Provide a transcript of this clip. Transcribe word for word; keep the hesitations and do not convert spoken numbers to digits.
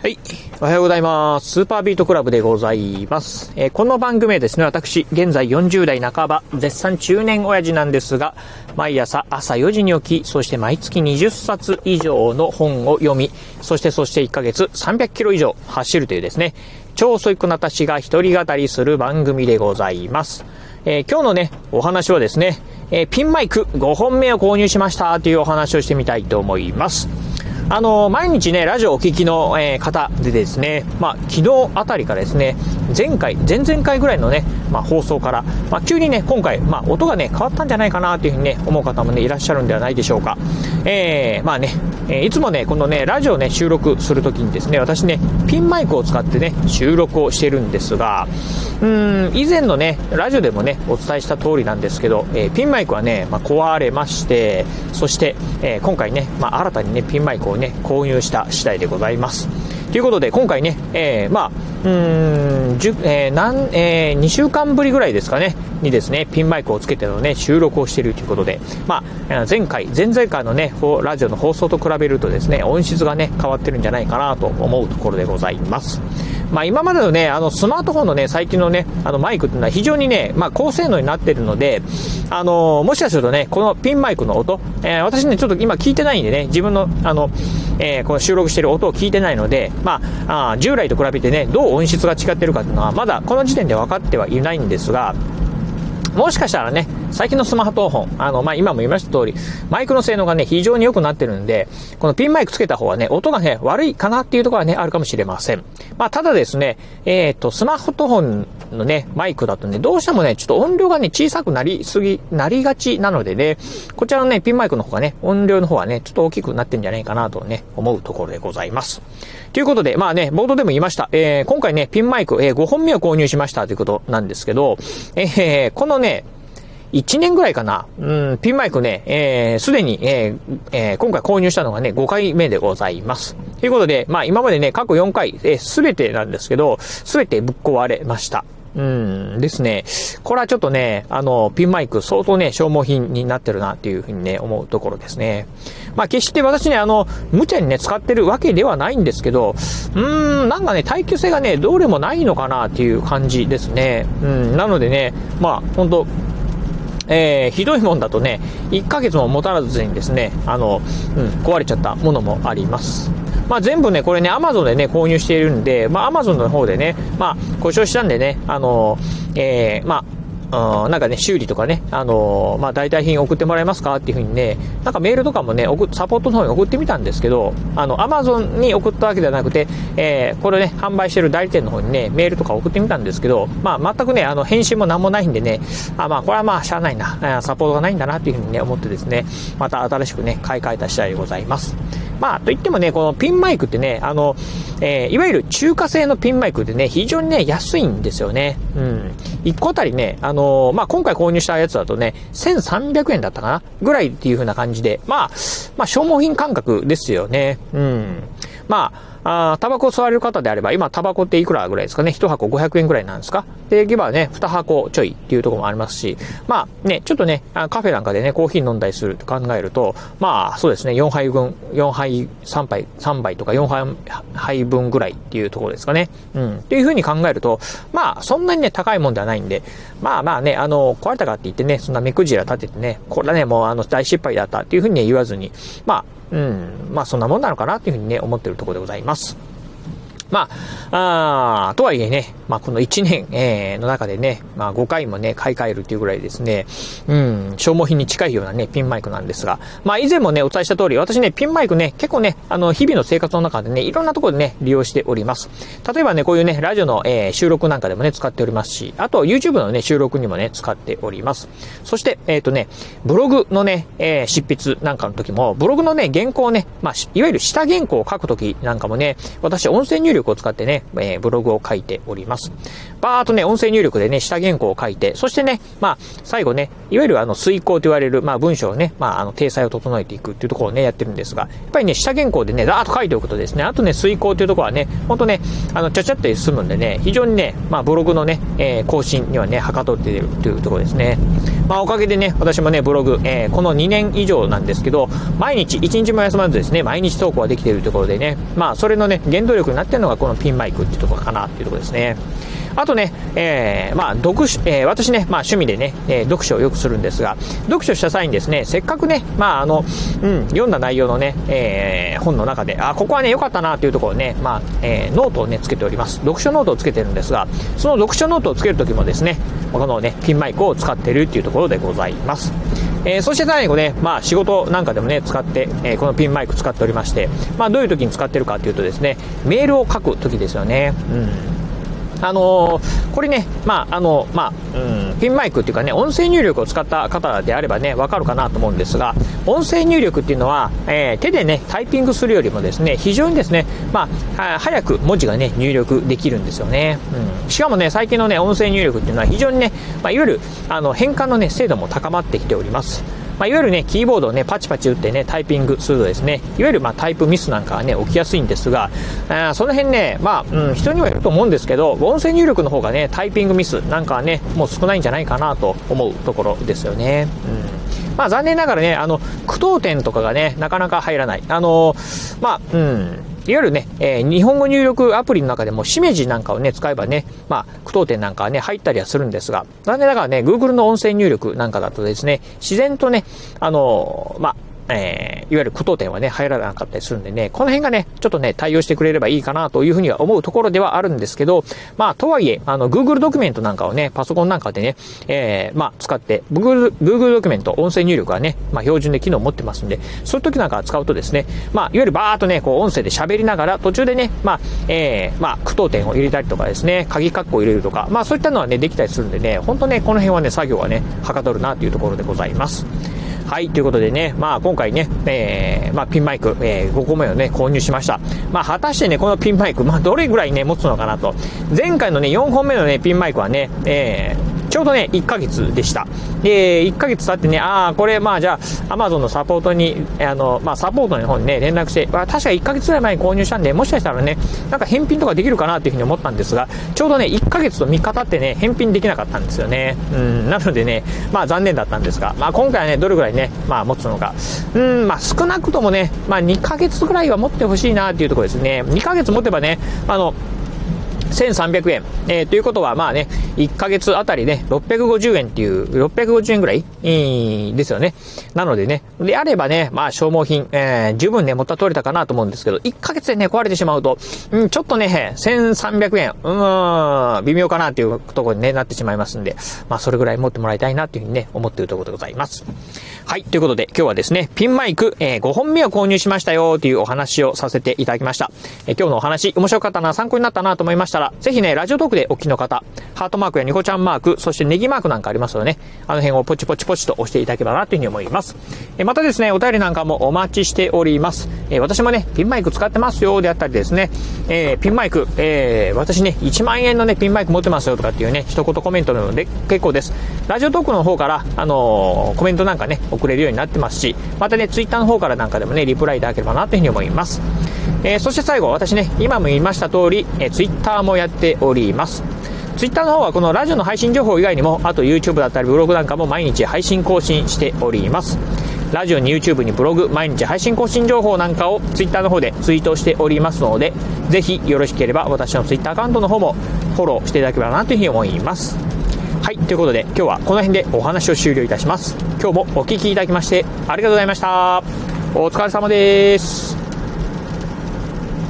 はい、おはようございます。スーパービートクラブでございます。えー、この番組はですね、私、現在よんじゅうだいなかば、絶賛中年親父なんですが、毎朝朝よじに起き、そして毎月にじゅっさつ以上の本を読み、そしてそしていっかげつさんびゃくキロ以上走るというですね、超ソイックな私が一人語りする番組でございます。えー、今日のね、お話はですね、えー、ピンマイクごほんめを購入しましたというお話をしてみたいと思います。あの、毎日ね、ラジオをお聞きの、えー、方でですね、まあ、昨日あたりからですね、前回、前々回ぐらいのね、まあ、放送から、まあ、急にね、今回、まあ、音がね、変わったんじゃないかなというふうにね、思う方もね、いらっしゃるんではないでしょうか。えー、まあね、えー、いつもね、このね、ラジオね、収録するときにですね、私ね、ピンマイクを使ってね、収録をしてるんですが、うーん、以前のね、ラジオでもね、お伝えした通りなんですけど、えー、ピンマイクはね、まあ、壊れまして、そして、えー、今回ね、まあ、新たにね、ピンマイクをね、購入した次第でございます。ということで今回ね、えー、まあうーん、じゅう、えーなんえー、にしゅうかんぶりぐらいですかねにですねピンマイクをつけてのね収録をしているということで、まあ前回前々回のねラジオの放送と比べるとですね音質がね変わってるんじゃないかなと思うところでございます。まあ今までのねあのスマートフォンのね最近のねあのマイクっていうのは非常にねまあ高性能になっているので、あのー、もしかするとねこのピンマイクの音、えー、私ねちょっと今聞いてないんでね自分のあの、えー、この収録している音を聞いてないので。まあ、あ従来と比べてねどう音質が違ってるかっていうのはまだこの時点で分かってはいないんですが、もしかしたらね最近のスマートフォンあの、まあ、今も言いました通りマイクの性能がね非常に良くなってるんでこのピンマイクつけた方はね音がね悪いかなっていうところはねあるかもしれません。まあただですねえっとスマートフォンのねマイクだとねどうしてもねちょっと音量がね小さくなりすぎなりがちなのでねこちらのねピンマイクの方がね音量の方はねちょっと大きくなってんじゃないかなとね思うところでございます。ということでまあね冒頭でも言いました、えー、今回ねピンマイク、えー、ごほんめを購入しましたということなんですけど、えー、このねいちねんぐらいかな、うん、ピンマイクね、えー、すでに、えーえー、今回購入したのがね、ごかいめでございます。ということで、まあ今までね、過去よんかい、えー、すべてなんですけど、すべてぶっ壊れました。うんですね。これはちょっとね、あの、ピンマイク相当ね、消耗品になってるなっていうふうにね、思うところですね。まあ決して私ね、あの、無茶にね、使ってるわけではないんですけど、うーん、なんかね、耐久性がね、どれもないのかなっていう感じですね。うん、なのでね、まあ本当えー、ひどいもんだとね、いっかげつももたらずにですね、あの、うん、壊れちゃったものもあります。まあ全部ね、これね、Amazon でね、購入しているんで、まあ Amazon の方でね、まあ故障したんでね、あの、えー、まあ、うん、なんかね、修理とかね、あのー、まあ、代替品送ってもらえますかっていうふうにね、なんかメールとかもね、送サポートの方に送ってみたんですけど、あの、Amazon に送ったわけではなくて、えー、これね、販売してる代理店の方にね、メールとか送ってみたんですけど、まあ、全くね、あの、返信もなんもないんでね、あ、まあ、これはまあ、しゃあないな、サポートがないんだなっていうふうにね、思ってですね、また新しくね、買い替えた次第でございます。まあ、といってもね、このピンマイクってね、あの、えー、いわゆる中華製のピンマイクってね、非常にね、安いんですよね。うん。いっこあたりね、あのー、まあ、今回購入したやつだとね、せんさんびゃくえんだったかなぐらいっていう風な感じで、まあ、まあ、消耗品感覚ですよね。うん。まあ、あタバコを吸われる方であれば、今タバコっていくらぐらいですかね、いち箱ごひゃくえんぐらいなんですかで、いけばね、にはこちょいっていうところもありますし、まあね、ちょっとね、カフェなんかでね、コーヒー飲んだりすると考えると、まあそうですね、よんはいぶん、よんはい、さんはい、さんばいとかよんはいぶんぐらいっていうところですかね。うん。っていう風に考えると、まあそんなにね、高いもんではないんで、まあまあね、あの、壊れたからって言ってね、そんな目くじら立ててね、これはね、もうあの、大失敗だったっていう風にね、言わずに、まあ、うん、まあそんなもんなのかなっていうふうにね思ってるところでございます。まあ、あーとはいえね、まあこのいちねん、えー、の中でね、まあごかいもね買い替えるっていうぐらいですね、うん消耗品に近いようなねピンマイクなんですが、まあ以前もねお伝えした通り、私ねピンマイクね結構ねあの日々の生活の中でねいろんなところでね利用しております。例えばねこういうねラジオの、えー、収録なんかでもね使っておりますし、あと YouTube のね収録にもね使っております。そしてえっとねブログのね、えー、執筆なんかの時もブログのね原稿をねまあいわゆる下原稿を書く時なんかもね私音声入力を使ってね、えー、ブログを書いております。ます。バーっとね、音声入力でね、下原稿を書いて、そしてね、まあ、最後ね、いわゆるあの、推敲と言われる、まあ、文章をね、まあ、あの、体裁を整えていくっていうところをね、やってるんですが、やっぱりね、下原稿でね、だーっと書いておくとですね、あとね、推敲というところはね、ほんとね、あの、ちゃちゃって進むんでね、非常にね、まあ、ブログのね、えー、更新にはね、はかどっているというところですね。まあ、おかげでね、私もね、ブログ、えー、このにねん以上なんですけど、毎日、いちにちも休まずですね、毎日投稿はできているところでね、まあ、それのね、原動力になってるのが、このピンマイクっていうところかなっていうところですね。あとね、えー、まあ、読書、えー、私ね、まあ、趣味でね、えー、読書をよくするんですが、読書した際にですね、せっかくね、まあ、あの、うん、読んだ内容のね、えー、本の中で、あ、ここはね、良かったな、というところをね、まあ、えー、ノートをね、つけております。読書ノートをつけてるんですが、その読書ノートをつけるときもですね、このね、ピンマイクを使っているというところでございます。えー、そして最後ね、まあ、仕事なんかでもね、使って、えー、このピンマイク使っておりまして、まあ、どういうときに使ってるかというとですね、メールを書くときですよね。うん。あのー、これね、まあ、あの、まあ、うん、ピンマイクっていうかね、音声入力を使った方であればね、わかるかなと思うんですが、音声入力っていうのは、えー、手でね、タイピングするよりもですね、非常にですね、まあ、早く文字がね、入力できるんですよね。うん。しかもね、最近のね、音声入力っていうのは非常にね、まあ、いわゆる、あの、変換のね、精度も高まってきております。まあ、いわゆるね、キーボードをね、パチパチ打ってね、タイピングするとですね、いわゆるまあタイプミスなんかはね、起きやすいんですが、あその辺ね、まあ、うん、人にはよると思うんですけど、音声入力の方がね、タイピングミスなんかはね、もう少ないんじゃないかなと思うところですよね。うん、まあ、残念ながらね、あの、句読点とかがね、なかなか入らない。あの、まあ、うん。いわゆるね、えー、日本語入力アプリの中でもしめじなんかをね、使えばね、まあ、句読点なんかはね、入ったりはするんですが、残念ながらね、Google の音声入力なんかだとですね、自然とね、あのー、まあ、えー、いわゆる句読点はね、入らなかったりするんでね、この辺がね、ちょっとね、対応してくれればいいかなというふうには思うところではあるんですけど、まあ、とはいえ、あの、Google ドキュメントなんかをね、パソコンなんかでね、えー、まあ、使って、Google、Google ドキュメント、音声入力はね、まあ、標準で機能を持ってますんで、そういう時なんか使うとですね、まあ、いわゆるバーっとね、こう、音声で喋りながら、途中でね、まあ、えー、まあ、句読点を入れたりとかですね、鍵括弧を入れるとか、まあ、そういったのはね、できたりするんでね、ほんとね、この辺はね、作業はね、はかどるなというところでございます。はい、ということでね、まあ、今回ね、えー、まあ、ピンマイク、えー、ごこめをね、購入しました。まあ、果たしてね、このピンマイク、まあ、どれぐらいね、持つのかなと。前回のね、よんほんめのね、ピンマイクはね、えー、ちょうどね、いっかげつでした。で、いっかげつ経ってね、ああ、これ、まあ、じゃあ、Amazon のサポートに、あの、まあ、サポートの方にね、連絡して、まあ、確かいっかげつぐらい前に購入したんで、もしかしたらね、なんか返品とかできるかなっていうふうに思ったんですが、ちょうどね、いっかげつとみっか経ってね、返品できなかったんですよね。うん、なのでね、まあ、残念だったんですが、まあ、今回はね、どれぐらいね、ね、まあ持つのか、うん、まあ少なくともね、まあにかげつぐらいは持ってほしいなっていうところですね。にかげつ持てばね、あのせんさんびゃくえん、えー、ということはまあね、いっかげつあたりね、ろっぴゃくごじゅうえんっていうろっぴゃくごじゅうえんぐらい、えー、ですよね。なのでね、であればね、まあ消耗品、えー、十分ね元は取れたかなと思うんですけど、いっかげつでね壊れてしまうと、うん、ちょっとねせんさんびゃくえん、うーん、微妙かなっていうところに、ね、なってしまいますんで、まあそれぐらい持ってもらいたいなっていうふうにね思っているところでございます。はい、ということで今日はですね、ピンマイク、えー、ごほんめを購入しましたよというお話をさせていただきました。えー、今日のお話面白かったな、参考になったなと思いました。ぜひね、ラジオトークでお聞きの方、ハートマークやニコちゃんマーク、そしてネギマークなんかありますよね。あの辺をポチポチポチと押していただければなというふうに思います。えまたですね、お便りなんかもお待ちしております。え私もね、ピンマイク使ってますよであったりですね、えー、ピンマイク、えー、私ね、いちまんえんのね、ピンマイク持ってますよとかっていうね、一言コメントなので結構です。ラジオトークの方から、あのー、コメントなんかね、送れるようになってますし、またね、ツイッターの方からなんかでもね、リプライいただければなというふうに思います。えー、そして最後、私ね、今も言いました通り、えー、ツイッターもやっております。ツイッターの方はこのラジオの配信情報以外にも、あと YouTube だったりブログなんかも毎日配信更新しております。ラジオに YouTube にブログ、毎日配信更新情報なんかをツイッターの方でツイートしておりますので、ぜひよろしければ私のツイッターアカウントの方もフォローしていただければなというふうに思います。はい、ということで今日はこの辺でお話を終了いたします。今日もお聞きいただきましてありがとうございました。お疲れ様です。